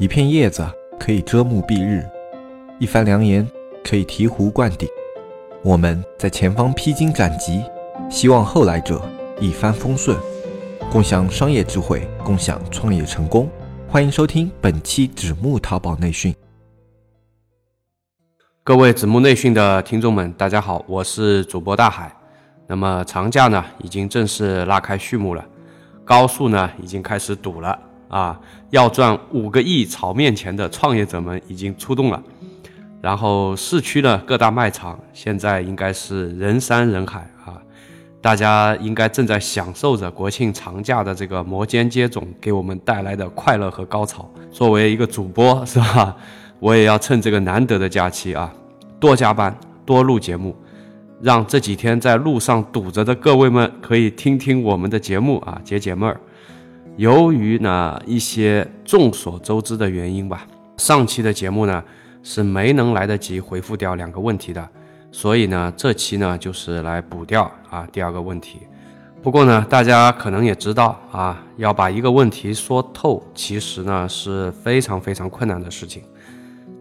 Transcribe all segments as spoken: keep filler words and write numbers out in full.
一片叶子可以遮目蔽日，一番良言可以醍醐灌顶。我们在前方披荆斩棘，希望后来者一帆风顺，共享商业智慧，共享创业成功。欢迎收听本期子木淘宝内训。各位子木内训的听众们，大家好，我是主播大海。那么长假呢，已经正式拉开序幕了，高速呢已经开始堵了啊！要赚五个亿炒面钱的创业者们已经出动了。然后市区呢，各大卖场现在应该是人山人海啊，大家应该正在享受着国庆长假的这个摩肩接踵给我们带来的快乐和高潮。作为一个主播是吧，我也要趁这个难得的假期啊，多加班多录节目，让这几天在路上堵着的各位们可以听听我们的节目啊，解解闷儿。由于呢一些众所周知的原因吧，上期的节目呢是没能来得及回复掉两个问题的，所以呢这期呢就是来补掉啊第二个问题。不过呢大家可能也知道啊，要把一个问题说透其实呢是非常非常困难的事情，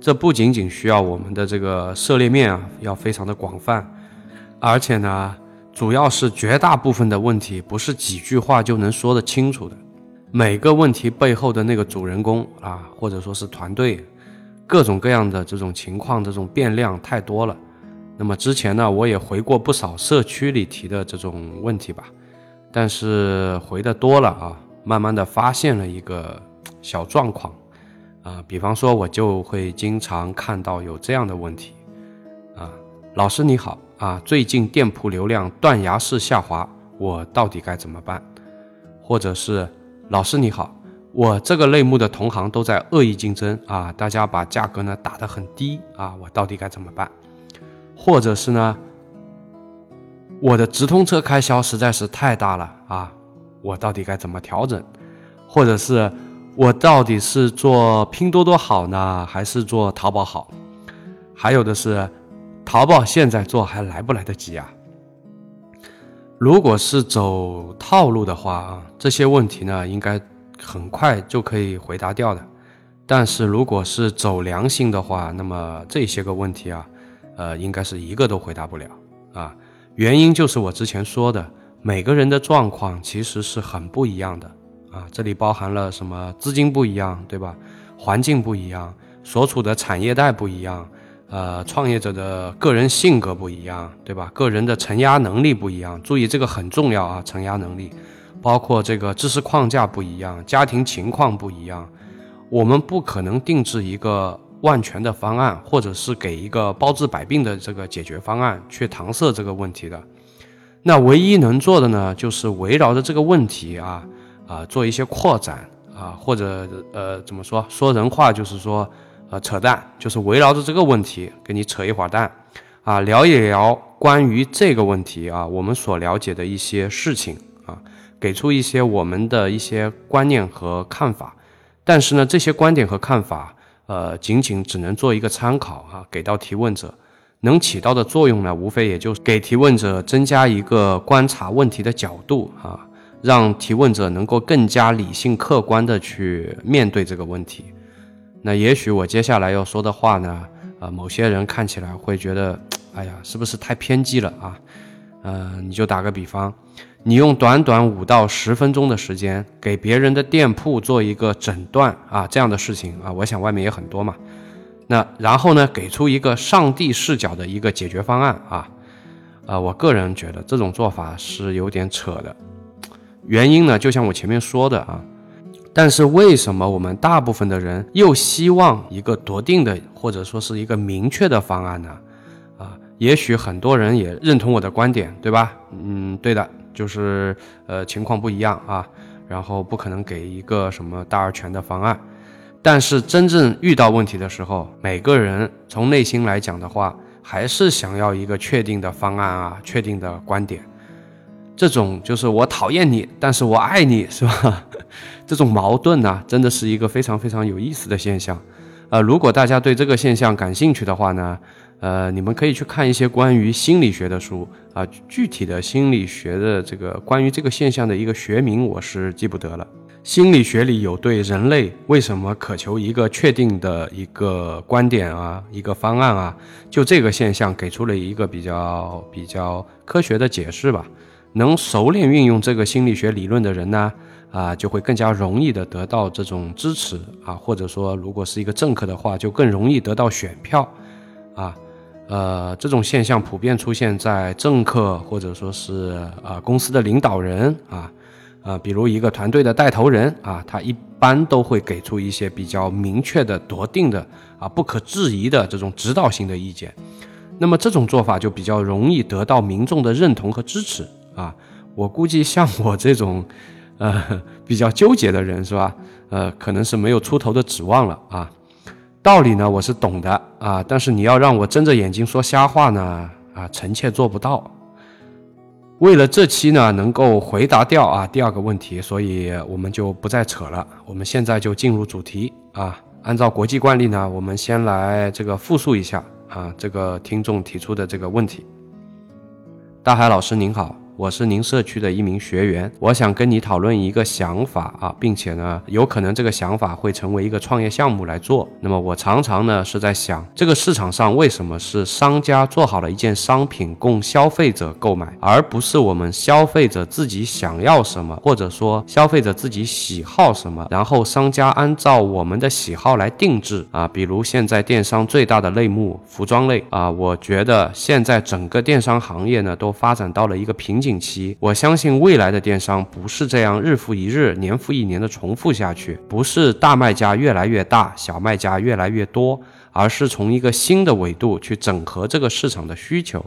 这不仅仅需要我们的这个涉猎面啊要非常的广泛，而且呢主要是绝大部分的问题不是几句话就能说得清楚的，每个问题背后的那个主人公啊或者说是团队，各种各样的这种情况这种变量太多了。那么之前呢我也回过不少社区里提的这种问题吧，但是回的多了啊，慢慢的发现了一个小状况啊，比方说我就会经常看到有这样的问题啊，老师你好啊，最近店铺流量断崖式下滑，我到底该怎么办？或者是老师你好，我这个类目的同行都在恶意竞争啊，大家把价格呢打得很低啊，我到底该怎么办？或者是呢，我的直通车开销实在是太大了啊，我到底该怎么调整？或者是我到底是做拼多多好呢，还是做淘宝好？还有的是，淘宝现在做还来不来得及啊？如果是走套路的话啊，这些问题呢应该很快就可以回答掉的。但是如果是走良心的话，那么这些个问题啊，呃，应该是一个都回答不了啊。原因就是我之前说的，每个人的状况其实是很不一样的啊。这里包含了什么资金不一样，对吧？环境不一样，所处的产业带不一样，呃，创业者的个人性格不一样，对吧？个人的承压能力不一样，注意这个很重要啊，承压能力，包括这个知识框架不一样，家庭情况不一样，我们不可能定制一个万全的方案，或者是给一个包治百病的这个解决方案去搪塞这个问题的。那唯一能做的呢，就是围绕着这个问题啊啊、呃、做一些扩展啊、呃，或者呃怎么说？说人话就是说。呃，扯淡，就是围绕着这个问题给你扯一会儿蛋啊，聊一聊关于这个问题啊，我们所了解的一些事情啊，给出一些我们的一些观念和看法。但是呢，这些观点和看法，呃，仅仅只能做一个参考啊，给到提问者，能起到的作用呢，无非也就是给提问者增加一个观察问题的角度啊，让提问者能够更加理性客观的去面对这个问题。那也许我接下来要说的话呢，呃，某些人看起来会觉得，哎呀，是不是太偏激了啊？呃，你就打个比方，你用短短五到十分钟的时间给别人的店铺做一个诊断啊，这样的事情啊，我想外面也很多嘛。那然后呢，给出一个上帝视角的一个解决方案啊，呃，我个人觉得这种做法是有点扯的。原因呢，就像我前面说的啊。但是为什么我们大部分的人又希望一个笃定的或者说是一个明确的方案呢？啊，也许很多人也认同我的观点，对吧？嗯，对的，就是呃情况不一样啊，然后不可能给一个什么大而全的方案。但是真正遇到问题的时候，每个人从内心来讲的话，还是想要一个确定的方案啊，确定的观点。这种就是我讨厌你，但是我爱你，是吧？这种矛盾呢、啊，真的是一个非常非常有意思的现象。呃，如果大家对这个现象感兴趣的话呢，呃，你们可以去看一些关于心理学的书啊、呃，具体的心理学的这个关于这个现象的一个学名我是记不得了。心理学里有对人类为什么渴求一个确定的一个观点啊，一个方案啊，就这个现象给出了一个比较比较科学的解释吧。能熟练运用这个心理学理论的人呢，啊，就会更加容易的得到这种支持啊，或者说如果是一个政客的话，就更容易得到选票啊。呃，这种现象普遍出现在政客或者说是啊、呃、公司的领导人啊，呃，比如一个团队的带头人啊，他一般都会给出一些比较明确的、笃定的啊、不可置疑的这种指导性的意见。那么这种做法就比较容易得到民众的认同和支持啊。我估计像我这种，呃，比较纠结的人是吧？呃，可能是没有出头的指望了啊。道理呢我是懂的啊，但是你要让我睁着眼睛说瞎话呢啊，臣妾做不到。为了这期呢能够回答掉啊第二个问题，所以我们就不再扯了，我们现在就进入主题啊。按照国际惯例呢，我们先来这个复述一下啊这个听众提出的这个问题。大海老师您好，我是您社区的一名学员，我想跟你讨论一个想法啊，并且呢，有可能这个想法会成为一个创业项目来做。那么我常常呢是在想，这个市场上为什么是商家做好了一件商品供消费者购买，而不是我们消费者自己想要什么，或者说消费者自己喜好什么，然后商家按照我们的喜好来定制啊？比如现在电商最大的类目服装类啊，我觉得现在整个电商行业呢都发展到了一个瓶颈。近期我相信未来的电商不是这样日复一日年复一年的重复下去，不是大卖家越来越大小卖家越来越多，而是从一个新的维度去整合这个市场的需求。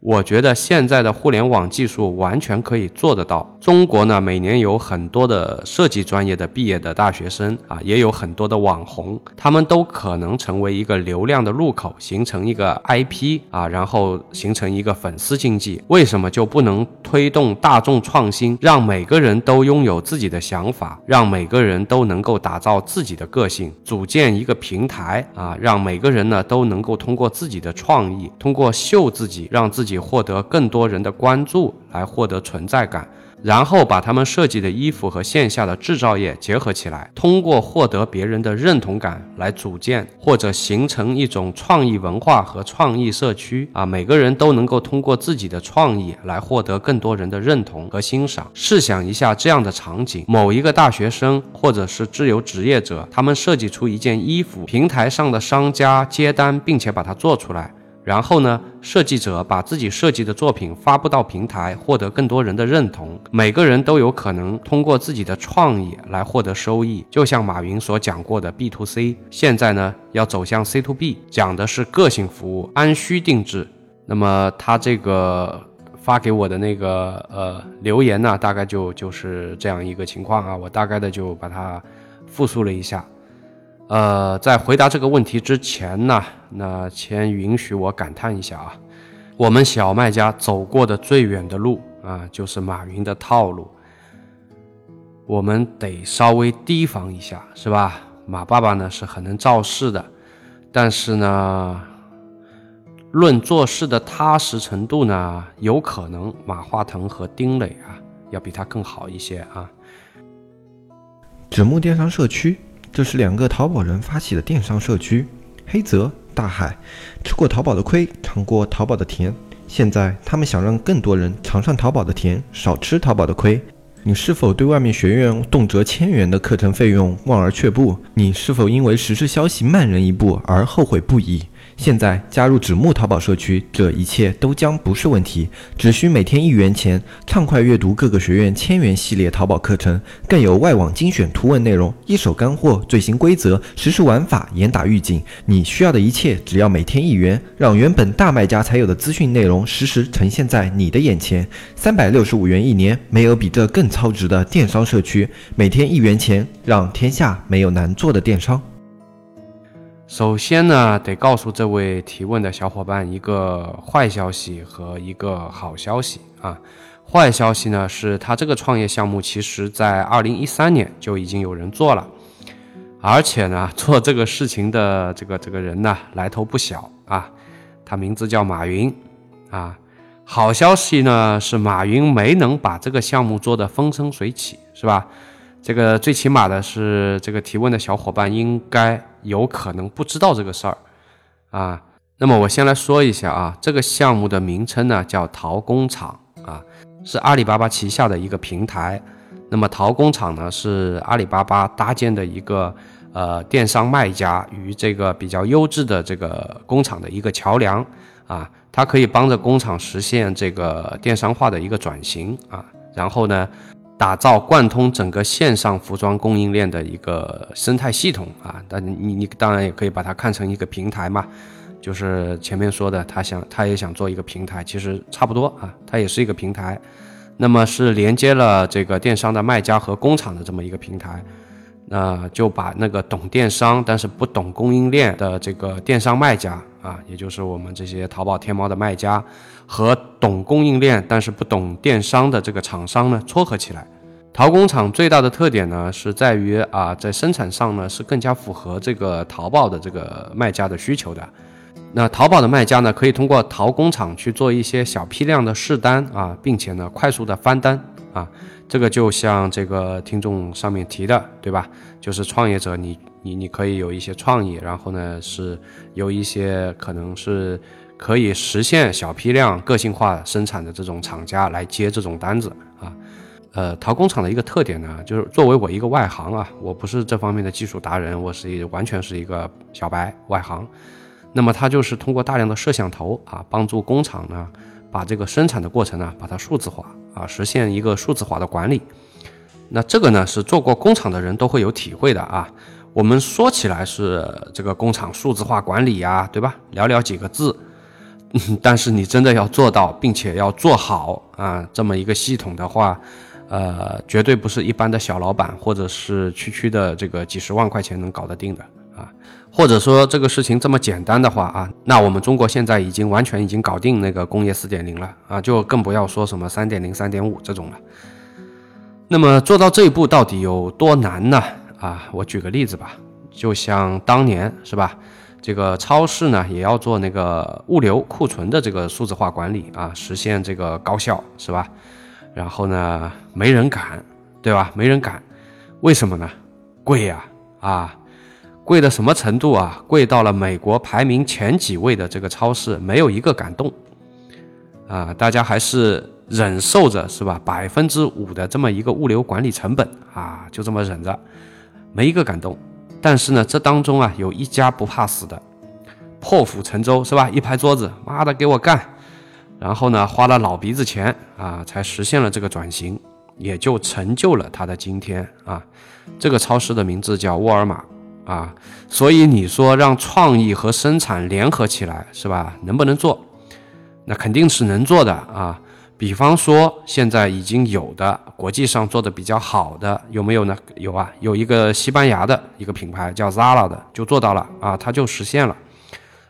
我觉得现在的互联网技术完全可以做得到。中国呢每年有很多的设计专业的毕业的大学生啊，也有很多的网红，他们都可能成为一个流量的入口，形成一个 I P 啊，然后形成一个粉丝经济。为什么就不能推动大众创新，让每个人都拥有自己的想法，让每个人都能够打造自己的个性，组建一个平台啊，让每个人呢都能够通过自己的创意，通过秀自己，让自己获得更多人的关注，来获得存在感，然后把他们设计的衣服和线下的制造业结合起来，通过获得别人的认同感来组建或者形成一种创意文化和创意社区啊，每个人都能够通过自己的创意来获得更多人的认同和欣赏。试想一下这样的场景，某一个大学生或者是自由职业者，他们设计出一件衣服，平台上的商家接单并且把它做出来，然后呢，设计者把自己设计的作品发布到平台，获得更多人的认同。每个人都有可能通过自己的创意来获得收益，就像马云所讲过的 B to C， 现在呢要走向 C to B， 讲的是个性服务，按需定制。那么他这个发给我的那个呃留言呢，大概就就是这样一个情况啊，我大概的就把它复述了一下。呃，在回答这个问题之前呢，那先允许我感叹一下啊，我们小卖家走过的最远的路啊，就是马云的套路，我们得稍微提防一下，是吧？马爸爸呢是很能造势的，但是呢，论做事的踏实程度呢，有可能马化腾和丁磊啊，要比他更好一些啊。纸木电商社区。这是两个淘宝人发起的电商社区，黑泽、大海吃过淘宝的亏，尝过淘宝的甜，现在他们想让更多人尝上淘宝的甜，少吃淘宝的亏。你是否对外面学院动辄千元的课程费用望而却步？你是否因为时事消息慢人一步而后悔不已？现在加入纸木淘宝社区，这一切都将不是问题。只需每天一元钱，畅快阅读各个学院千元系列淘宝课程，更有外网精选图文内容，一手干货，最新规则，实时玩法，严打预警。你需要的一切，只要每天一元，让原本大卖家才有的资讯内容实时呈现在你的眼前。三百六十五元一年，没有比这更超值的电商社区。每天一元钱，让天下没有难做的电商。首先呢，得告诉这位提问的小伙伴一个坏消息和一个好消息啊。坏消息呢，是他这个创业项目其实在二零一三年就已经有人做了，而且呢，做这个事情的这个这个人呢，来头不小啊，他名字叫马云啊。好消息呢，是马云没能把这个项目做得风生水起，是吧？这个最起码的是这个提问的小伙伴应该有可能不知道这个事儿啊。那么我先来说一下啊，这个项目的名称呢叫淘工厂啊，是阿里巴巴旗下的一个平台。那么淘工厂呢是阿里巴巴搭建的一个呃电商卖家与这个比较优质的这个工厂的一个桥梁啊，它可以帮着工厂实现这个电商化的一个转型啊，然后呢打造贯通整个线上服装供应链的一个生态系统啊。但你你当然也可以把它看成一个平台嘛，就是前面说的他想他也想做一个平台，其实差不多啊，它也是一个平台。那么是连接了这个电商的卖家和工厂的这么一个平台，那就把那个懂电商但是不懂供应链的这个电商卖家啊，也就是我们这些淘宝天猫的卖家和懂供应链但是不懂电商的这个厂商呢撮合起来。淘工厂最大的特点呢是在于啊，在生产上呢是更加符合这个淘宝的这个卖家的需求的。那淘宝的卖家呢可以通过淘工厂去做一些小批量的试单啊，并且呢快速的翻单啊，这个就像这个听众上面提的，对吧？就是创业者你你你可以有一些创意，然后呢是有一些可能是可以实现小批量个性化生产的这种厂家来接这种单子啊。呃，淘工厂的一个特点呢，就是作为我一个外行啊，我不是这方面的技术达人，我是完全是一个小白外行。那么它就是通过大量的摄像头啊，帮助工厂呢把这个生产的过程呢把它数字化啊，实现一个数字化的管理。那这个呢是做过工厂的人都会有体会的啊。我们说起来是这个工厂数字化管理啊，对吧？寥寥几个字，嗯，但是你真的要做到并且要做好啊，这么一个系统的话，呃，绝对不是一般的小老板或者是区区的这个几十万块钱能搞得定的。或者说这个事情这么简单的话啊，那我们中国现在已经完全已经搞定那个工业 四点零 了啊，就更不要说什么 三点零、三点五 这种了。那么做到这一步到底有多难呢？啊，我举个例子吧，就像当年是吧，这个超市呢也要做那个物流库存的这个数字化管理啊，实现这个高效是吧？然后呢没人敢，对吧？没人敢，为什么呢？贵呀啊。啊贵的什么程度啊？贵到了美国排名前几位的这个超市没有一个敢动啊！大家还是忍受着是吧？百分之五的这么一个物流管理成本啊，就这么忍着，没一个敢动。但是呢，这当中啊有一家不怕死的，破釜沉舟是吧？一拍桌子，妈的给我干！然后呢，花了老鼻子钱啊，才实现了这个转型，也就成就了他的今天啊。这个超市的名字叫沃尔玛。啊，所以你说让创意和生产联合起来是吧？能不能做？那肯定是能做的啊。比方说现在已经有的国际上做的比较好的有没有呢？有啊，有一个西班牙的一个品牌叫 Zara 的就做到了啊，它就实现了。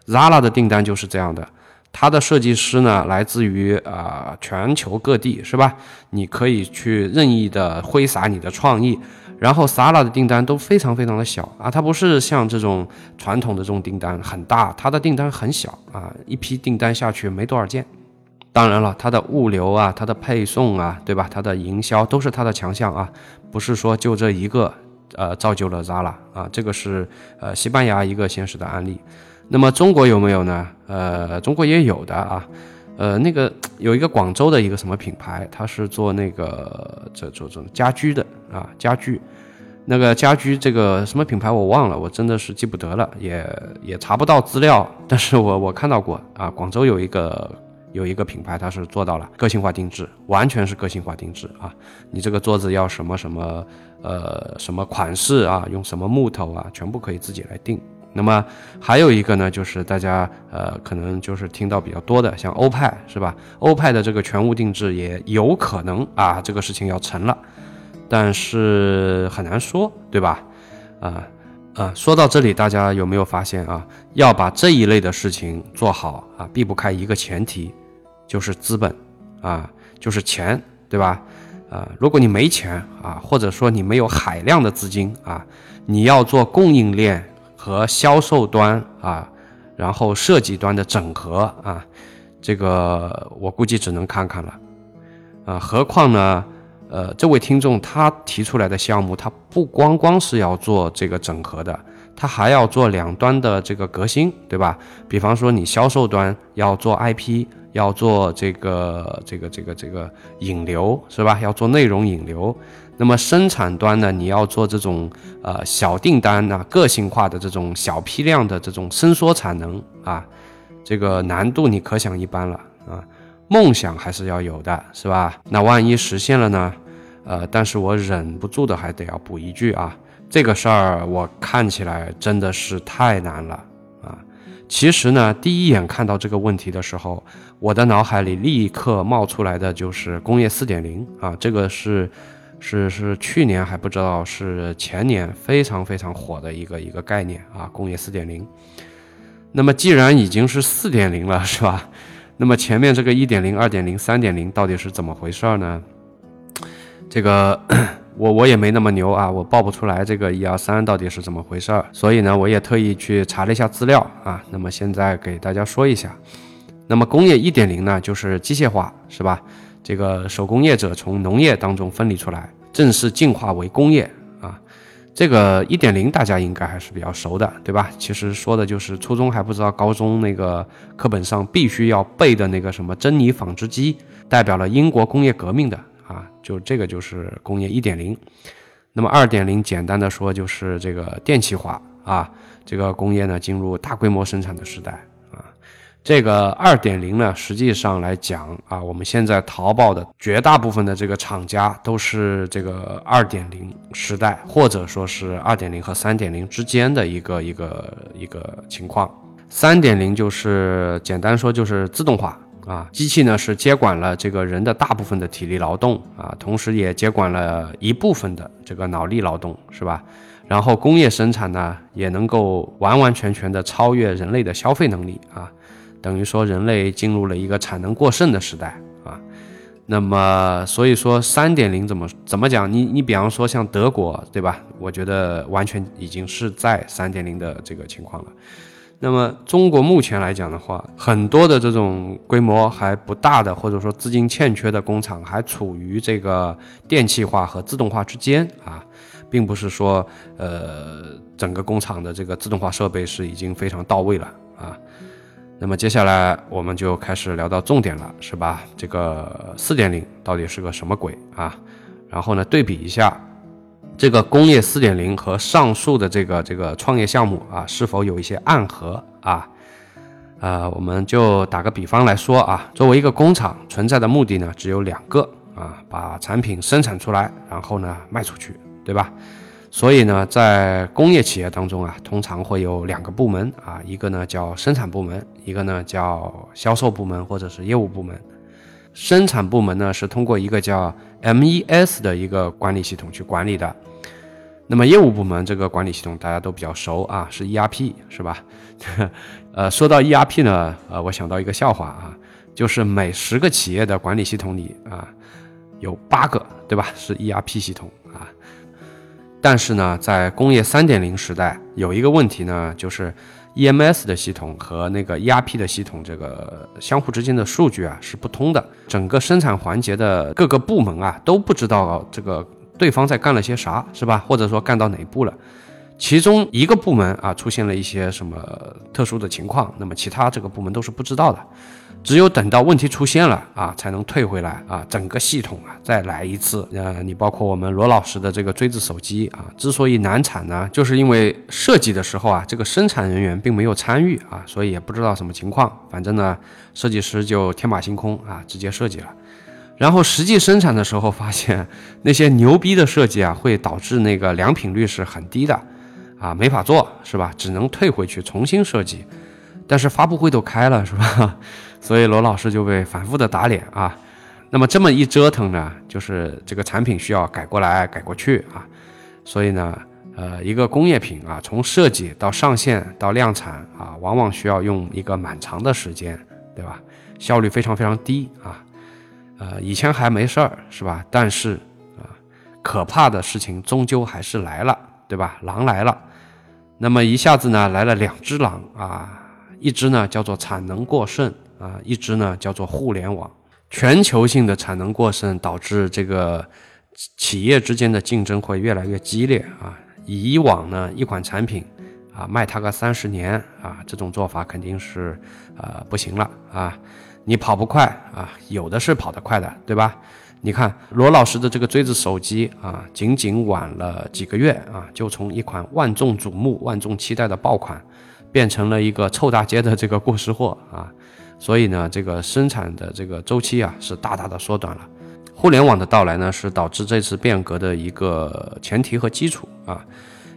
Zara 的订单就是这样的，它的设计师呢来自于啊、呃、全球各地是吧？你可以去任意的挥洒你的创意。然后 Zara 的订单都非常非常的小啊，它不是像这种传统的这种订单很大，它的订单很小啊，一批订单下去没多少件。当然了，它的物流啊，它的配送啊，对吧？它的营销都是它的强项啊，不是说就这一个呃造就了 Zara 啊，这个是呃西班牙一个现实的案例。那么中国有没有呢？呃，中国也有的啊。呃，那个有一个广州的一个什么品牌，它是做那个这这这家居的啊，家居，那个家居这个什么品牌我忘了，我真的是记不得了，也也查不到资料，但是我我看到过啊，广州有一个有一个品牌，它是做到了个性化定制，完全是个性化定制啊，你这个桌子要什么什么呃什么款式啊，用什么木头啊，全部可以自己来定。那么还有一个呢，就是大家呃可能就是听到比较多的，像欧派是吧？欧派的这个全屋定制也有可能啊，这个事情要成了，但是很难说，对吧？啊、呃、啊、呃，说到这里，大家有没有发现啊？要把这一类的事情做好啊，避不开一个前提，就是资本啊，就是钱，对吧？啊、呃，如果你没钱啊，或者说你没有海量的资金啊，你要做供应链和销售端啊，然后设计端的整合啊，这个我估计只能看看了啊。何况呢，呃，这位听众他提出来的项目，他不光光是要做这个整合的，他还要做两端的这个革新，对吧？比方说你销售端要做 I P， 要做这个这个这个这个引流，是吧？要做内容引流。那么生产端呢，你要做这种呃小订单啊，个性化的这种小批量的这种伸缩产能啊，这个难度你可想一般了啊。梦想还是要有的，是吧？那万一实现了呢？呃，但是我忍不住的还得要补一句啊，这个事儿我看起来真的是太难了啊。其实呢，第一眼看到这个问题的时候，我的脑海里立刻冒出来的就是工业 四点零 啊，这个是是是去年还不知道是前年非常非常火的一个一个概念啊，工业 四点零。那么既然已经是 四点零 了，是吧？那么前面这个 一点零、二点零、三点零 到底是怎么回事呢？这个我我也没那么牛啊，我报不出来这个一二三到底是怎么回事，所以呢我也特意去查了一下资料啊。那么现在给大家说一下。那么工业 一点零 呢，就是机械化，是吧？这个手工业者从农业当中分离出来，正式进化为工业啊。这个 一点零 大家应该还是比较熟的，对吧？其实说的就是初中还不知道高中那个课本上必须要背的那个什么珍妮纺织机，代表了英国工业革命的啊，就这个就是工业 一点零。 那么 二点零 简单的说就是这个电气化啊，这个工业呢进入大规模生产的时代啊。这个 二点零 呢，实际上来讲啊，我们现在淘宝的绝大部分的这个厂家都是这个 二点零 时代，或者说是 二点零 和 三点零 之间的一个一个一个情况。 三点零 就是简单说就是自动化啊，机器呢是接管了这个人的大部分的体力劳动啊，同时也接管了一部分的这个脑力劳动，是吧？然后工业生产呢也能够完完全全的超越人类的消费能力啊，等于说人类进入了一个产能过剩的时代啊。那么所以说 三点零 怎么怎么讲，你你比方说像德国，对吧？我觉得完全已经是在 三点零 的这个情况了。那么中国目前来讲的话，很多的这种规模还不大的，或者说资金欠缺的工厂，还处于这个电气化和自动化之间啊，并不是说呃整个工厂的这个自动化设备是已经非常到位了啊。那么接下来我们就开始聊到重点了，是吧？这个 四点零 到底是个什么鬼啊？然后呢，对比一下这个工业 四点零 和上述的这个这个创业项目啊，是否有一些暗合啊？呃，我们就打个比方来说啊，作为一个工厂存在的目的呢，只有两个啊，把产品生产出来，然后呢卖出去，对吧？所以呢，在工业企业当中啊，通常会有两个部门啊，一个呢叫生产部门，一个呢叫销售部门或者是业务部门。生产部门呢是通过一个叫 M E S 的一个管理系统去管理的。那么业务部门这个管理系统大家都比较熟啊，是 E R P， 是吧？呃，说到 E R P 呢，呃，我想到一个笑话啊，就是每十个企业的管理系统里啊，有八个，对吧？是 E R P 系统啊。但是呢，在工业 三点零 时代，有一个问题呢，就是E M S 的系统和那个 E R P 的系统，这个相互之间的数据啊是不通的。整个生产环节的各个部门啊都不知道这个对方在干了些啥，是吧？或者说干到哪一步了？其中一个部门啊出现了一些什么特殊的情况，那么其他这个部门都是不知道的。只有等到问题出现了啊，才能退回来啊，整个系统啊再来一次。呃，你包括我们罗老师的这个锥子手机啊，之所以难产呢，就是因为设计的时候啊，这个生产人员并没有参与啊，所以也不知道什么情况。反正呢，设计师就天马行空啊，直接设计了。然后实际生产的时候发现，那些牛逼的设计啊，会导致那个良品率是很低的。啊，没法做，是吧？只能退回去重新设计，但是发布会都开了，是吧？所以罗老师就被反复的打脸啊。那么这么一折腾呢，就是这个产品需要改过来改过去啊。所以呢，呃，一个工业品啊，从设计到上线到量产啊，往往需要用一个蛮长的时间，对吧？效率非常非常低啊。呃，以前还没事儿，是吧？但是啊，可怕的事情终究还是来了，对吧？狼来了。那么一下子呢来了两只狼啊，一只呢叫做产能过剩啊，一只呢叫做互联网。全球性的产能过剩导致这个企业之间的竞争会越来越激烈啊。以往呢，一款产品啊卖它个三十年啊，这种做法肯定是呃不行了啊。你跑不快啊，有的是跑得快的，对吧？你看罗老师的这个锥子手机啊，仅仅晚了几个月啊，就从一款万众瞩目、万众期待的爆款，变成了一个臭大街的这个过时货啊。所以呢，这个生产的这个周期啊是大大的缩短了。互联网的到来呢，是导致这次变革的一个前提和基础啊。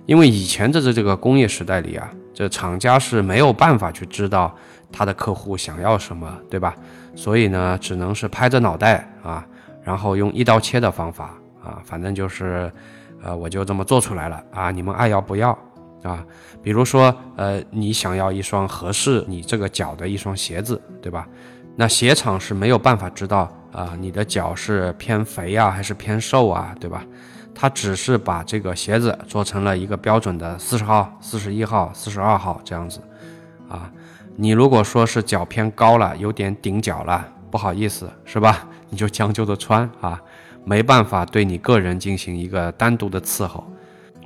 因为以前的这个工业时代里啊，这厂家是没有办法去知道他的客户想要什么，对吧？所以呢，只能是拍着脑袋啊，然后用一刀切的方法啊，反正就是，呃，我就这么做出来了啊，你们爱要不要啊？比如说，呃，你想要一双合适你这个脚的一双鞋子，对吧？那鞋厂是没有办法知道啊，你的脚是偏肥啊还是偏瘦啊，对吧？他只是把这个鞋子做成了一个标准的四十号、四十一号、四十二号这样子啊。你如果说是脚偏高了，有点顶脚了，不好意思，是吧？你就将就着穿啊，没办法对你个人进行一个单独的伺候。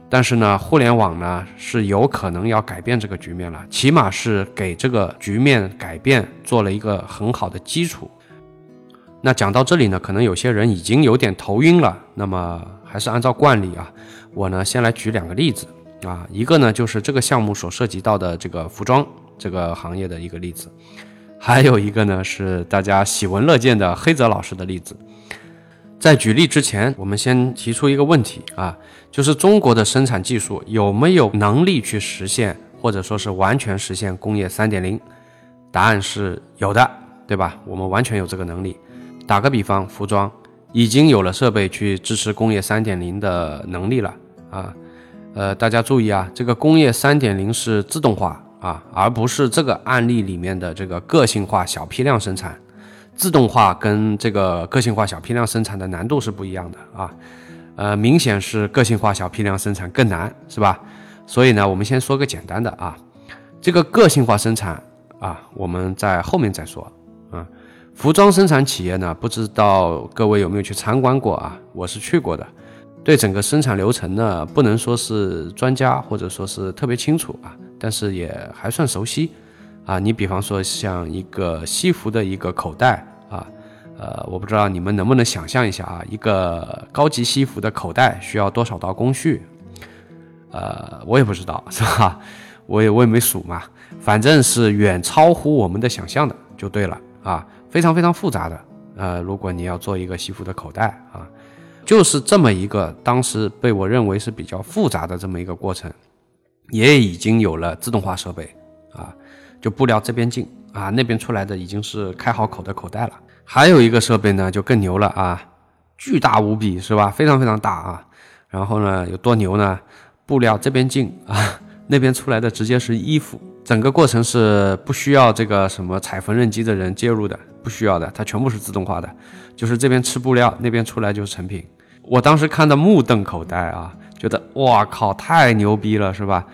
但是呢，互联网呢是有可能要改变这个局面了，起码是给这个局面改变做了一个很好的基础。那讲到这里呢，可能有些人已经有点头晕了，那么还是按照惯例啊，我呢先来举两个例子啊，一个呢就是这个项目所涉及到的这个服装这个行业的一个例子，还有一个呢是大家喜闻乐见的黑泽老师的例子。在举例之前，我们先提出一个问题啊，就是中国的生产技术有没有能力去实现，或者说是完全实现工业 三点零？ 答案是有的，对吧？我们完全有这个能力。打个比方，服装已经有了设备去支持工业 三点零 的能力了啊。呃，大家注意啊，这个工业 三点零 是自动化啊，而不是这个案例里面的这个个性化小批量生产。自动化跟这个个性化小批量生产的难度是不一样的啊。呃，明显是个性化小批量生产更难，是吧？所以呢，我们先说个简单的啊，这个个性化生产啊，我们在后面再说啊。服装生产企业呢，不知道各位有没有去参观过啊？我是去过的，对整个生产流程呢，不能说是专家或者说是特别清楚啊，但是也还算熟悉啊。你比方说像一个西服的一个口袋啊，呃，我不知道你们能不能想象一下啊，一个高级西服的口袋需要多少道工序？呃，我也不知道，是吧？我也我也没数嘛，反正是远超乎我们的想象的，就对了啊。非常非常复杂的，呃，如果你要做一个西服的口袋啊，就是这么一个当时被我认为是比较复杂的这么一个过程，也已经有了自动化设备啊，就布料这边进啊，那边出来的已经是开好口的口袋了。还有一个设备呢，就更牛了啊，巨大无比，是吧？非常非常大啊。然后呢，有多牛呢？布料这边进啊，那边出来的直接是衣服。整个过程是不需要这个什么踩缝纫机的人介入的，不需要的，它全部是自动化的，就是这边吃布料，那边出来就是成品。我当时看到目瞪口呆啊，觉得哇靠，太牛逼了，是吧？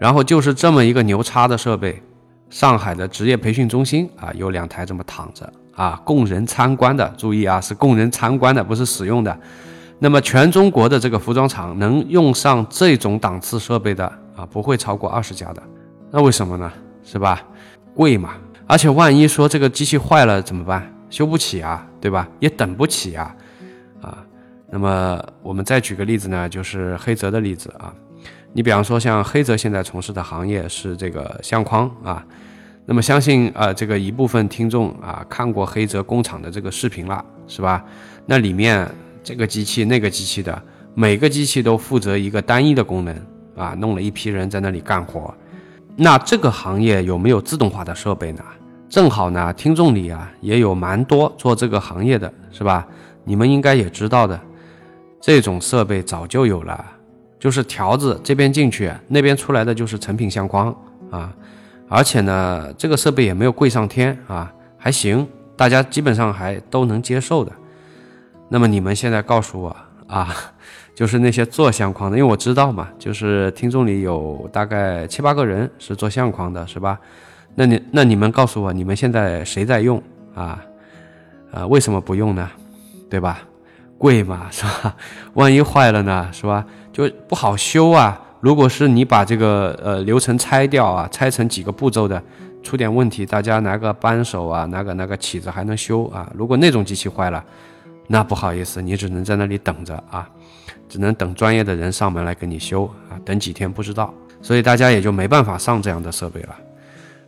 然后就是这么一个牛叉的设备，上海的职业培训中心啊，有两台这么躺着啊，供人参观的，注意啊，是供人参观的，不是使用的。那么全中国的这个服装厂能用上这种档次设备的啊，不会超过二十家的。那为什么呢？是吧？贵嘛，而且万一说这个机器坏了怎么办？修不起啊，对吧？也等不起啊，啊。那么我们再举个例子呢，就是黑泽的例子啊。你比方说像黑泽现在从事的行业是这个相框啊，那么相信啊、呃、这个一部分听众啊看过黑泽工厂的这个视频了，是吧？那里面这个机器那个机器的，每个机器都负责一个单一的功能啊，弄了一批人在那里干活。那这个行业有没有自动化的设备呢？正好呢，听众里啊也有蛮多做这个行业的，是吧？你们应该也知道的，这种设备早就有了，就是条子这边进去，那边出来的就是成品相框啊。而且呢，这个设备也没有贵上天啊，还行，大家基本上还都能接受的。那么你们现在告诉我啊，就是那些做相框的，因为我知道嘛，就是听众里有大概七八个人是做相框的，是吧？那你那你们告诉我，你们现在谁在用啊？啊，为什么不用呢？对吧？贵嘛，是吧？万一坏了呢，是吧？就不好修啊。如果是你把这个呃流程拆掉啊，拆成几个步骤的，出点问题，大家拿个扳手啊，拿个拿个起子还能修啊。如果那种机器坏了，那不好意思，你只能在那里等着啊，只能等专业的人上门来给你修啊，等几天不知道。所以大家也就没办法上这样的设备了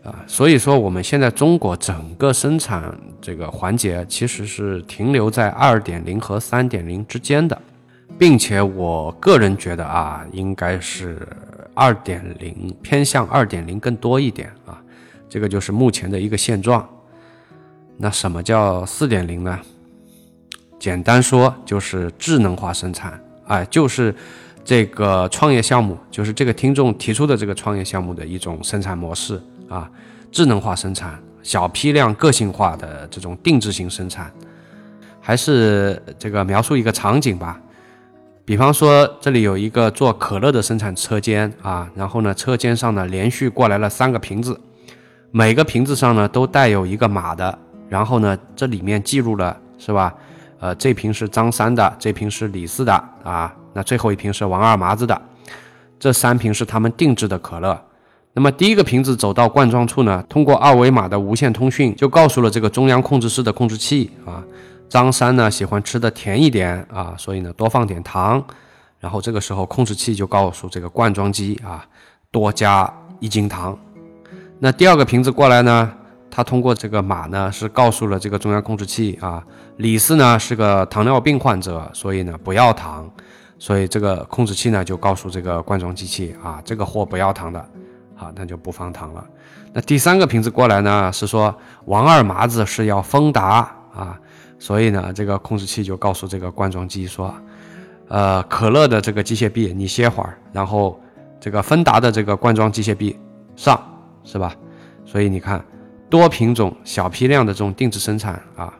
啊。所以说我们现在中国整个生产这个环节其实是停留在 二点零 和 三点零 之间的，并且我个人觉得啊，应该是 二点零 偏向 二点零 更多一点啊，这个就是目前的一个现状。那什么叫 四点零 呢？简单说就是智能化生产啊，就是这个创业项目，就是这个听众提出的这个创业项目的一种生产模式啊，智能化生产，小批量个性化的这种定制型生产。还是这个描述一个场景吧，比方说这里有一个做可乐的生产车间啊，然后呢车间上呢连续过来了三个瓶子，每个瓶子上呢都带有一个码的，然后呢这里面记录了，是吧？呃，这瓶是张三的，这瓶是李四的啊，那最后一瓶是王二麻子的，这三瓶是他们定制的可乐。那么第一个瓶子走到灌装处呢，通过二维码的无线通讯就告诉了这个中央控制室的控制器啊，张三呢喜欢吃的甜一点啊，所以呢多放点糖，然后这个时候控制器就告诉这个灌装机啊，多加一斤糖。那第二个瓶子过来呢，他通过这个码呢是告诉了这个中央控制器啊，李四呢是个糖尿病患者，所以呢不要糖，所以这个控制器呢就告诉这个灌装机器啊，这个货不要糖的，好，那就不放糖了。那第三个瓶子过来呢是说王二麻子是要丰达啊，所以呢这个控制器就告诉这个灌装机说，呃，可乐的这个机械臂你歇会儿，然后这个丰达的这个灌装机械臂上，是吧？所以你看，多品种小批量的这种定制生产啊，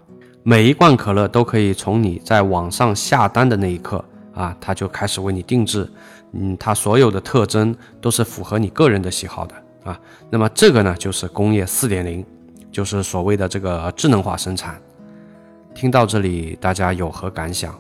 每一罐可乐都可以从你在网上下单的那一刻啊，它就开始为你定制，嗯，它所有的特征都是符合你个人的喜好的啊。那么这个呢，就是工业 四点零， 就是所谓的这个智能化生产。听到这里，大家有何感想？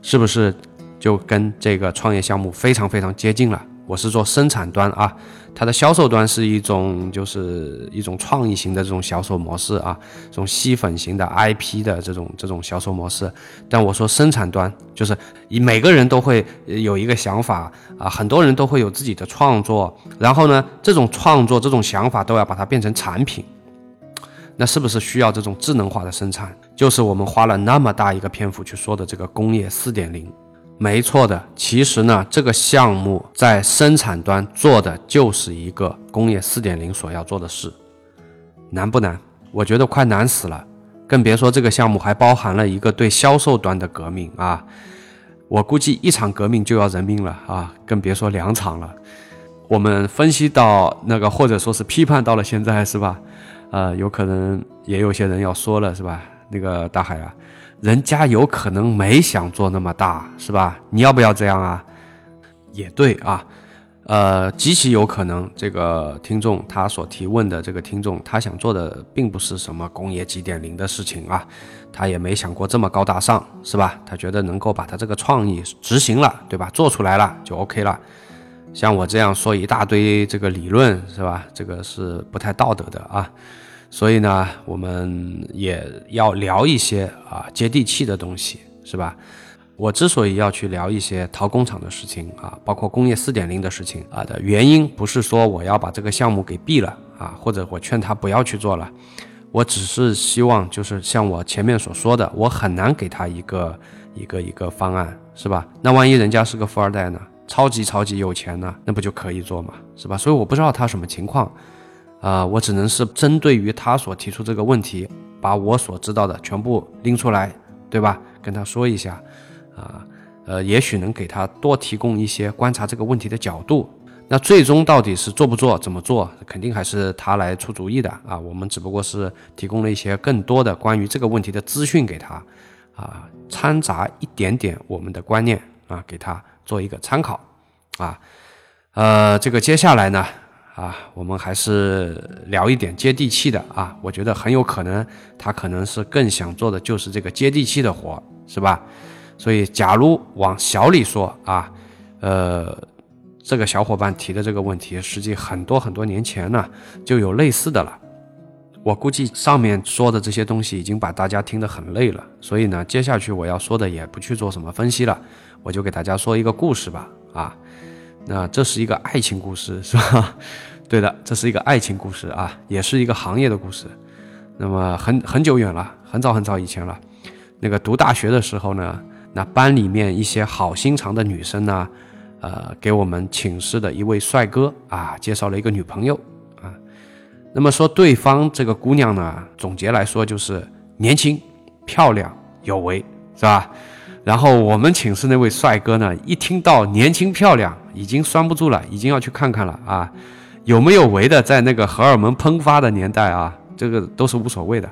是不是就跟这个创业项目非常非常接近了？我是做生产端啊，它的销售端是一种就是一种创意型的这种销售模式啊，这种吸粉型的 I P 的这种这种销售模式。但我说生产端，就是每个人都会有一个想法啊，很多人都会有自己的创作，然后呢，这种创作这种想法都要把它变成产品。那是不是需要这种智能化的生产？就是我们花了那么大一个篇幅去说的这个工业 四点零。没错的，其实呢，这个项目在生产端做的就是一个工业 四点零 所要做的事。难不难？我觉得快难死了，更别说这个项目还包含了一个对销售端的革命啊！我估计一场革命就要人命了啊，更别说两场了。我们分析到那个，或者说是批判到了现在，是吧？呃，有可能也有些人要说了，是吧？那个大海啊，人家有可能没想做那么大，是吧？你要不要这样啊？也对啊，呃，极其有可能这个听众他所提问的这个听众，他想做的并不是什么工业几点零的事情啊，他也没想过这么高大上，是吧？他觉得能够把他这个创意执行了，对吧？做出来了就 OK 了。像我这样说一大堆这个理论，是吧？这个是不太道德的啊。所以呢，我们也要聊一些啊接地气的东西，是吧？我之所以要去聊一些淘工厂的事情啊，包括工业 四点零 的事情啊的原因，不是说我要把这个项目给毙了啊，或者我劝他不要去做了，我只是希望就是像我前面所说的，我很难给他一个一个一个方案，是吧？那万一人家是个富二代呢，超级超级有钱呢，那不就可以做嘛，是吧？所以我不知道他什么情况。呃，我只能是针对于他所提出这个问题，把我所知道的全部拎出来，对吧？跟他说一下，啊、呃，呃，也许能给他多提供一些观察这个问题的角度。那最终到底是做不做、怎么做，肯定还是他来出主意的啊。我们只不过是提供了一些更多的关于这个问题的资讯给他，啊，掺杂一点点我们的观念啊，给他做一个参考，啊，呃，这个接下来呢？啊，我们还是聊一点接地气的啊，我觉得很有可能他可能是更想做的就是这个接地气的活，是吧？所以假如往小里说啊，呃，这个小伙伴提的这个问题，实际很多很多年前呢就有类似的了。我估计上面说的这些东西已经把大家听得很累了，所以呢，接下去我要说的也不去做什么分析了，我就给大家说一个故事吧。啊，那这是一个爱情故事，是吧？对的，这是一个爱情故事啊，也是一个行业的故事。那么很很久远了，很早很早以前了。那个读大学的时候呢，那班里面一些好心肠的女生呢，呃，给我们寝室的一位帅哥啊，介绍了一个女朋友啊。那么说对方这个姑娘呢，总结来说就是年轻、漂亮、有为，是吧？然后我们寝室那位帅哥呢，一听到年轻漂亮，已经拴不住了，已经要去看看了啊，有没有为的，在那个荷尔蒙喷发的年代啊，这个都是无所谓的。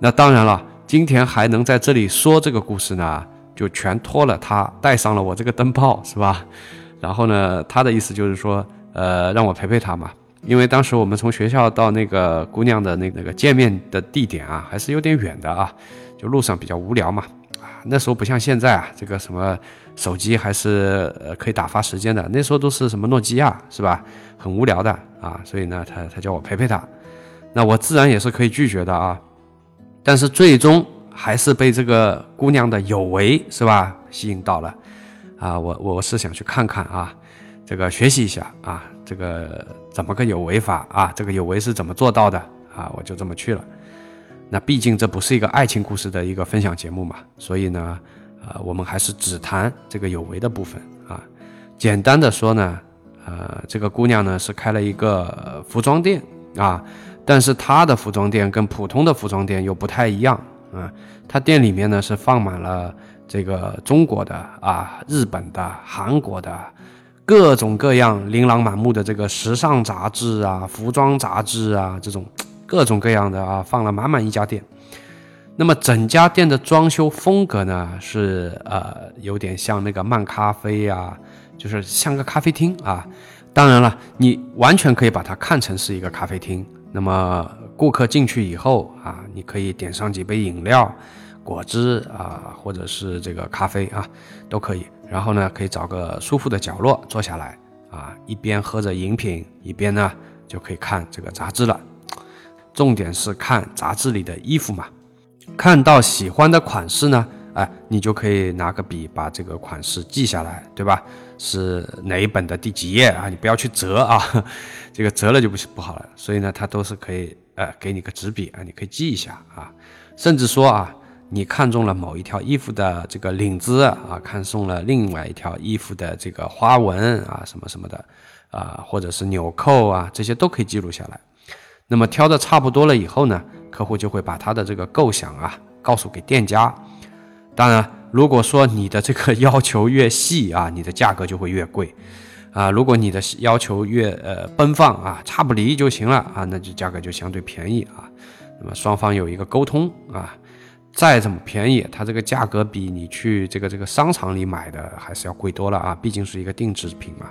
那当然了，今天还能在这里说这个故事呢，就全托了他，带上了我这个灯泡，是吧？然后呢，他的意思就是说，呃，让我陪陪他嘛。因为当时我们从学校到那个姑娘的那个见面的地点啊，还是有点远的啊，就路上比较无聊嘛。那时候不像现在啊，这个什么手机还是呃可以打发时间的，那时候都是什么诺基亚，是吧？很无聊的啊，所以呢，他他叫我陪陪他，那我自然也是可以拒绝的啊，但是最终还是被这个姑娘的有为，是吧？吸引到了啊，我我是想去看看啊，这个学习一下啊，这个怎么个有为法啊，这个有为是怎么做到的啊，我就这么去了。那毕竟这不是一个爱情故事的一个分享节目嘛，所以呢，呃，我们还是只谈这个有为的部分啊。简单的说呢，呃，这个姑娘呢是开了一个服装店啊，但是她的服装店跟普通的服装店又不太一样啊。她店里面呢是放满了这个中国的啊、日本的、韩国的各种各样琳琅满目的这个时尚杂志啊、服装杂志啊这种。各种各样的啊，放了满满一家店。那么整家店的装修风格呢，是呃有点像那个漫咖啡啊，就是像个咖啡厅啊。当然了，你完全可以把它看成是一个咖啡厅。那么顾客进去以后啊，你可以点上几杯饮料、果汁啊，或者是这个咖啡啊，都可以。然后呢，可以找个舒服的角落坐下来啊，一边喝着饮品，一边呢就可以看这个杂志了。重点是看杂志里的衣服嘛，看到喜欢的款式呢，哎，你就可以拿个笔把这个款式记下来，对吧？是哪一本的第几页啊？你不要去折啊，这个折了就不不好了。所以呢，它都是可以，呃，给你个纸笔啊，你可以记一下啊。甚至说啊，你看中了某一条衣服的这个领子啊，看中了另外一条衣服的这个花纹啊，什么什么的啊，或者是纽扣啊，这些都可以记录下来。那么挑的差不多了以后呢，客户就会把他的这个构想啊告诉给店家。当然，如果说你的这个要求越细啊，你的价格就会越贵啊、呃；如果你的要求越呃奔放啊，差不离就行了啊，那就价格就相对便宜啊。那么双方有一个沟通啊，再怎么便宜，它这个价格比你去这个这个商场里买的还是要贵多了啊，毕竟是一个定制品嘛。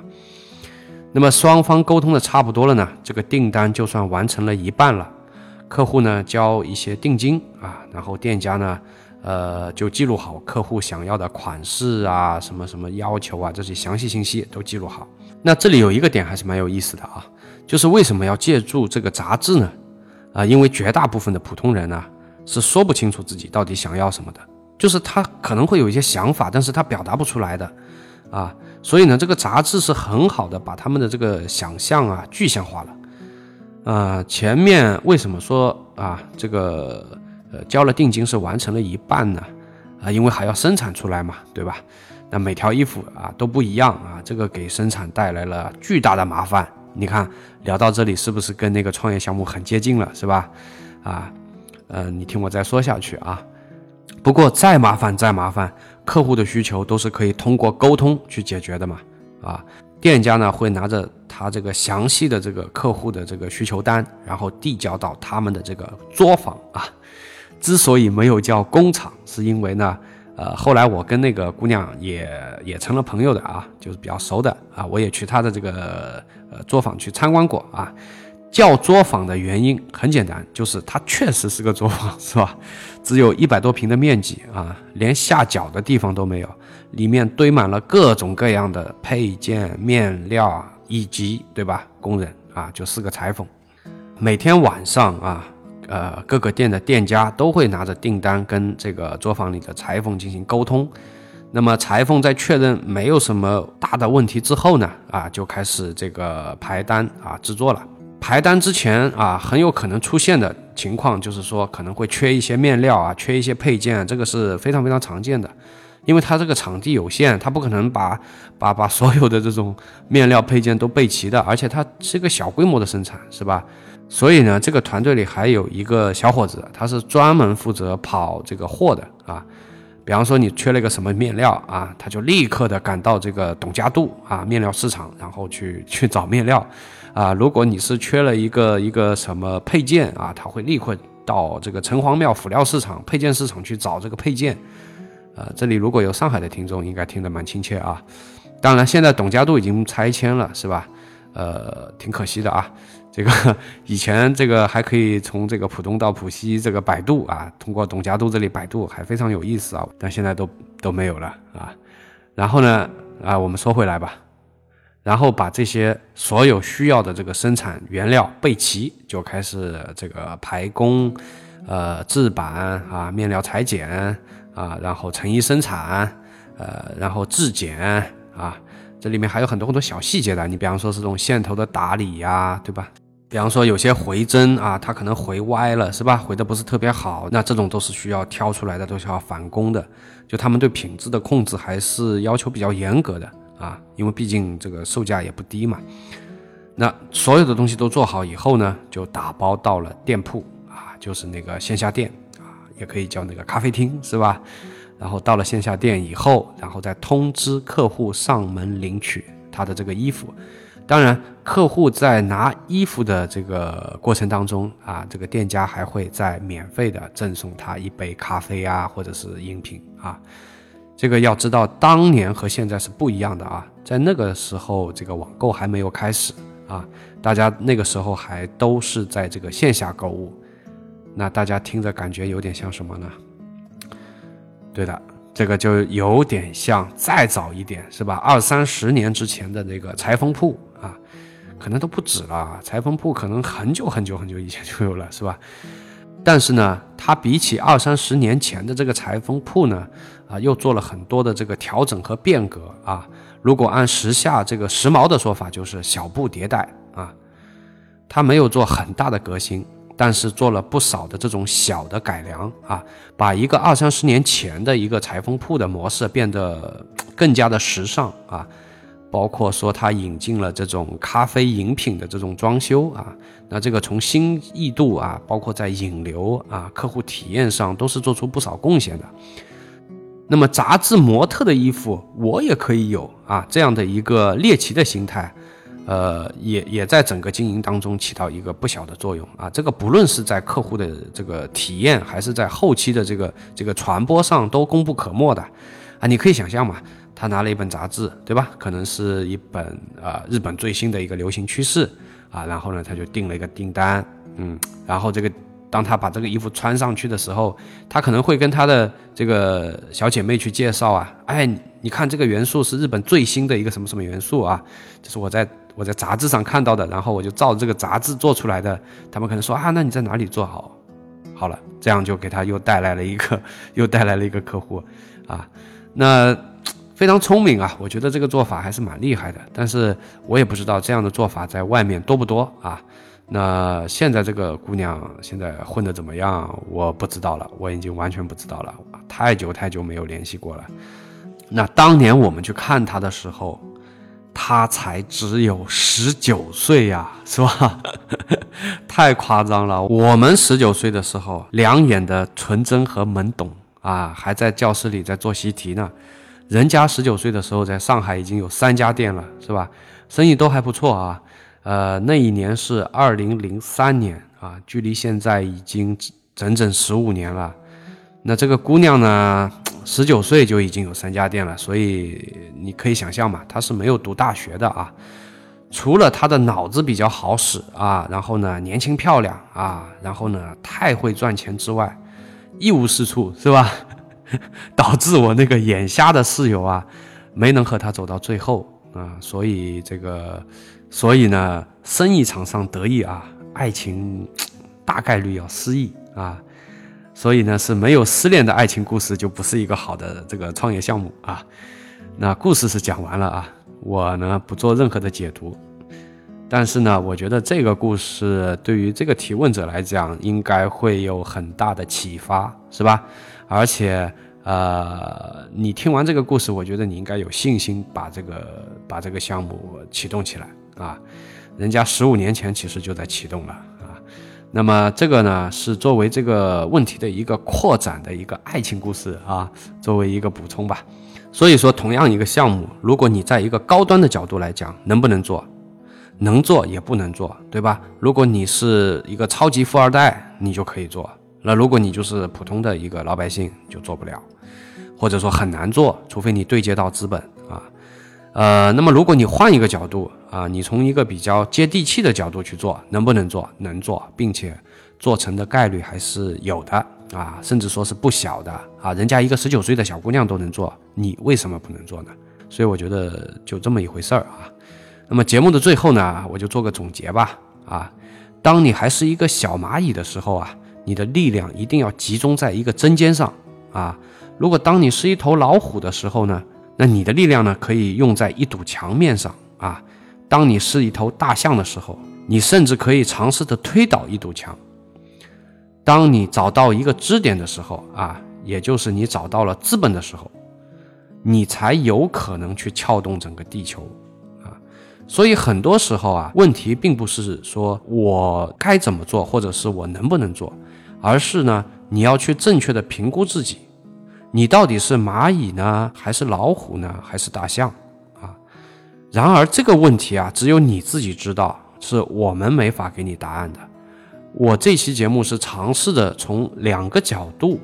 那么双方沟通的差不多了呢，这个订单就算完成了一半了，客户呢交一些定金啊，然后店家呢，呃，就记录好客户想要的款式啊，什么什么要求啊，这些详细信息都记录好。那这里有一个点还是蛮有意思的啊，就是为什么要借助这个杂志呢？啊、呃，因为绝大部分的普通人呢是说不清楚自己到底想要什么的，就是他可能会有一些想法，但是他表达不出来的。啊，所以呢，这个杂志是很好的把他们的这个想象啊具象化了。呃，前面为什么说啊这个呃交了定金是完成了一半呢？啊，因为还要生产出来嘛，对吧？那每条衣服啊都不一样啊，这个给生产带来了巨大的麻烦。你看聊到这里是不是跟那个创业项目很接近了，是吧？啊，呃，你听我再说下去啊。不过再麻烦再麻烦，客户的需求都是可以通过沟通去解决的嘛，啊，店家呢会拿着他这个详细的这个客户的这个需求单，然后递交到他们的这个作坊啊。之所以没有叫工厂，是因为呢，呃，后来我跟那个姑娘也也成了朋友的啊，就是比较熟的啊，我也去她的这个呃作坊去参观过啊。叫作坊的原因很简单，就是它确实是个作坊，是吧？只有一百多平的面积啊，连下脚的地方都没有，里面堆满了各种各样的配件、面料以及对吧工人啊，就是个裁缝。每天晚上啊，呃，各个店的店家都会拿着订单跟这个作坊里的裁缝进行沟通。那么裁缝在确认没有什么大的问题之后呢，啊，就开始这个排单啊制作了。排单之前啊，很有可能出现的情况就是说，可能会缺一些面料啊，缺一些配件，这个是非常非常常见的。因为它这个场地有限，它不可能把把把所有的这种面料配件都备齐的，而且它是一个小规模的生产，是吧？所以呢，这个团队里还有一个小伙子，他是专门负责跑这个货的啊。比方说你缺了一个什么面料啊，他就立刻的赶到这个董家渡啊面料市场，然后去去找面料啊。如果你是缺了一个一个什么配件啊，他会立刻到这个城隍庙辅料市场配件市场去找这个配件。呃，这里如果有上海的听众，应该听得蛮亲切啊。当然，现在董家渡已经拆迁了，是吧？呃，挺可惜的啊。这个以前这个还可以从这个浦东到浦西这个摆渡啊，通过董家渡这里摆渡还非常有意思啊，但现在都都没有了啊。然后呢啊，我们说回来吧，然后把这些所有需要的这个生产原料备齐，就开始这个排工、呃制板啊、面料裁剪啊，然后成衣生产，呃，然后质检啊，这里面还有很多很多小细节的。你比方说是这种线头的打理呀、啊，对吧？比方说有些回针啊，它可能回歪了，是吧？回的不是特别好，那这种都是需要挑出来的，都是要返工的。就他们对品质的控制还是要求比较严格的啊，因为毕竟这个售价也不低嘛。那所有的东西都做好以后呢，就打包到了店铺啊，就是那个线下店啊，也可以叫那个咖啡厅，是吧？然后到了线下店以后，然后再通知客户上门领取他的这个衣服。当然，客户在拿衣服的这个过程当中啊，这个店家还会再免费的赠送他一杯咖啡啊，或者是饮品啊。这个要知道，当年和现在是不一样的啊。在那个时候，这个网购还没有开始啊，大家那个时候还都是在这个线下购物。那大家听着感觉有点像什么呢？对的，这个就有点像再早一点，是吧？二三十年之前的那个裁缝铺啊，可能都不止了。裁缝铺可能很久很久很久以前就有了，是吧？但是呢，它比起二三十年前的这个裁缝铺呢，啊，又做了很多的这个调整和变革啊。如果按时下这个时髦的说法，就是小步迭代啊。它没有做很大的革新，但是做了不少的这种小的改良啊，把一个二三十年前的一个裁缝铺的模式变得更加的时尚啊，包括说它引进了这种咖啡饮品的这种装修啊，那这个从新意度啊，包括在引流啊、客户体验上都是做出不少贡献的。那么杂志模特的衣服我也可以有啊，这样的一个猎奇的心态。呃，也也在整个经营当中起到一个不小的作用啊。这个不论是在客户的这个体验，还是在后期的这个这个传播上，都功不可没的啊。你可以想象嘛，他拿了一本杂志，对吧？可能是一本啊、呃、日本最新的一个流行趋势啊，然后呢，他就订了一个订单，嗯，然后这个当他把这个衣服穿上去的时候，他可能会跟他的这个小姐妹去介绍啊，哎，你看这个元素是日本最新的一个什么什么元素啊，就是我在。我在杂志上看到的，然后我就照这个杂志做出来的。他们可能说啊，那你在哪里做好？好了，这样就给他又带来了一个，又带来了一个客户，啊，那非常聪明啊，我觉得这个做法还是蛮厉害的。但是我也不知道这样的做法在外面多不多啊。那现在这个姑娘现在混得怎么样？我不知道了，我已经完全不知道了，太久太久没有联系过了。那当年我们去看她的时候，他才只有十九岁呀、啊，是吧？太夸张了。我们十九岁的时候，两眼的纯真和懵懂啊，还在教室里在做习题呢。人家十九岁的时候，在上海已经有三家店了，是吧？生意都还不错啊。呃，那一年是二零零三年啊，距离现在已经整整十五年了。那这个姑娘呢，十九岁就已经有三家店了，所以你可以想象嘛，她是没有读大学的啊。除了她的脑子比较好使啊，然后呢年轻漂亮啊，然后呢太会赚钱之外，一无是处，是吧？导致我那个眼瞎的室友啊，没能和她走到最后啊，所以这个，所以呢，生意场上得意啊，爱情大概率要失意啊，所以呢是没有失恋的爱情故事就不是一个好的这个创业项目啊。那故事是讲完了啊。我呢不做任何的解读，但是呢我觉得这个故事对于这个提问者来讲应该会有很大的启发，是吧？而且呃，你听完这个故事，我觉得你应该有信心把这个把这个项目启动起来啊。人家十五年前其实就在启动了啊。那么这个呢是作为这个问题的一个扩展的一个爱情故事啊，作为一个补充吧。所以说同样一个项目，如果你在一个高端的角度来讲，能不能做？能做也不能做，对吧？如果你是一个超级富二代，你就可以做。那如果你就是普通的一个老百姓，就做不了。或者说很难做，除非你对接到资本啊。呃，那么如果你换一个角度啊，你从一个比较接地气的角度去做，能不能做？能做，并且做成的概率还是有的。啊，甚至说是不小的啊，人家一个十九岁的小姑娘都能做，你为什么不能做呢？所以我觉得就这么一回事儿啊。那么节目的最后呢，我就做个总结吧啊。当你还是一个小蚂蚁的时候啊，你的力量一定要集中在一个针尖上啊。如果当你是一头老虎的时候呢，那你的力量呢可以用在一堵墙面上啊。当你是一头大象的时候，你甚至可以尝试着推倒一堵墙。当你找到一个支点的时候啊，也就是你找到了资本的时候，你才有可能去撬动整个地球啊。所以很多时候啊，问题并不是说我该怎么做，或者是我能不能做，而是呢，你要去正确的评估自己，你到底是蚂蚁呢，还是老虎呢，还是大象啊？然而这个问题啊，只有你自己知道，是我们没法给你答案的。我这期节目是尝试着从两个角度，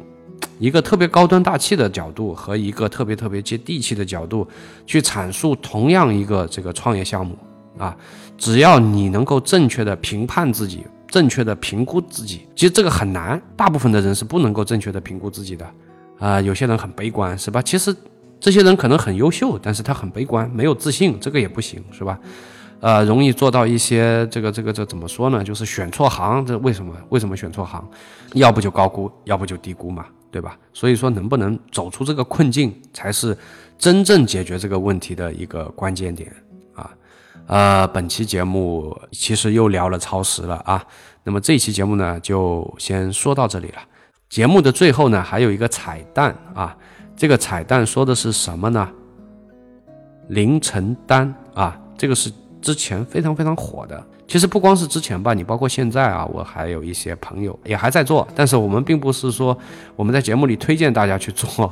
一个特别高端大气的角度和一个特别特别接地气的角度去阐述同样一个这个创业项目啊。只要你能够正确的评判自己，正确的评估自己，其实这个很难，大部分的人是不能够正确的评估自己的啊、呃。有些人很悲观，是吧？其实这些人可能很优秀，但是他很悲观，没有自信，这个也不行，是吧？呃，容易做到一些这个这个这怎么说呢？就是选错行，这为什么为什么选错行？要不就高估，要不就低估嘛，对吧？所以说，能不能走出这个困境，才是真正解决这个问题的一个关键点啊！呃，本期节目其实又聊了超时了啊。那么这期节目呢，就先说到这里了。节目的最后呢，还有一个彩蛋啊。这个彩蛋说的是什么呢？凌晨单啊，这个是之前非常非常火的，其实不光是之前吧，你包括现在啊，我还有一些朋友也还在做，但是我们并不是说我们在节目里推荐大家去做，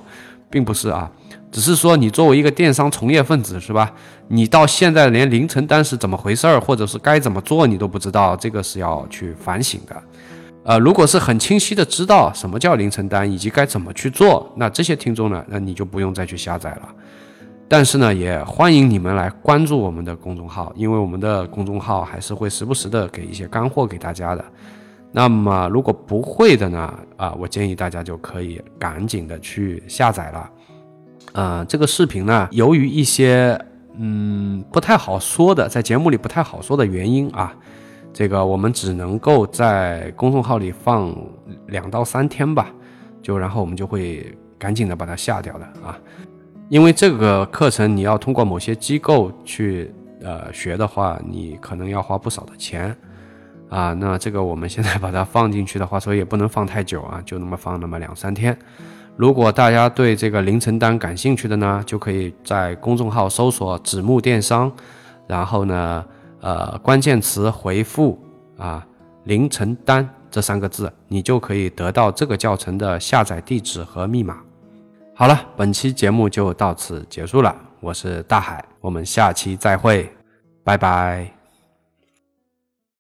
并不是啊，只是说你作为一个电商从业分子，是吧？你到现在连凌晨单是怎么回事儿，或者是该怎么做你都不知道，这个是要去反省的。呃，如果是很清晰的知道什么叫凌晨单以及该怎么去做，那这些听众呢，那你就不用再去下载了。但是呢，也欢迎你们来关注我们的公众号，因为我们的公众号还是会时不时的给一些干货给大家的。那么如果不会的呢，啊、呃，我建议大家就可以赶紧的去下载了。呃，这个视频呢，由于一些嗯不太好说的，在节目里不太好说的原因啊，这个我们只能够在公众号里放两到三天吧，就然后我们就会赶紧的把它下掉的啊。因为这个课程你要通过某些机构去呃学的话，你可能要花不少的钱啊。那这个我们现在把它放进去的话，所以也不能放太久啊，就那么放那么两三天。如果大家对这个凌晨单感兴趣的呢，就可以在公众号搜索子木电商，然后呢呃关键词回复啊凌晨单这三个字，你就可以得到这个教程的下载地址和密码。好了，本期节目就到此结束了，我是大海，我们下期再会，拜拜。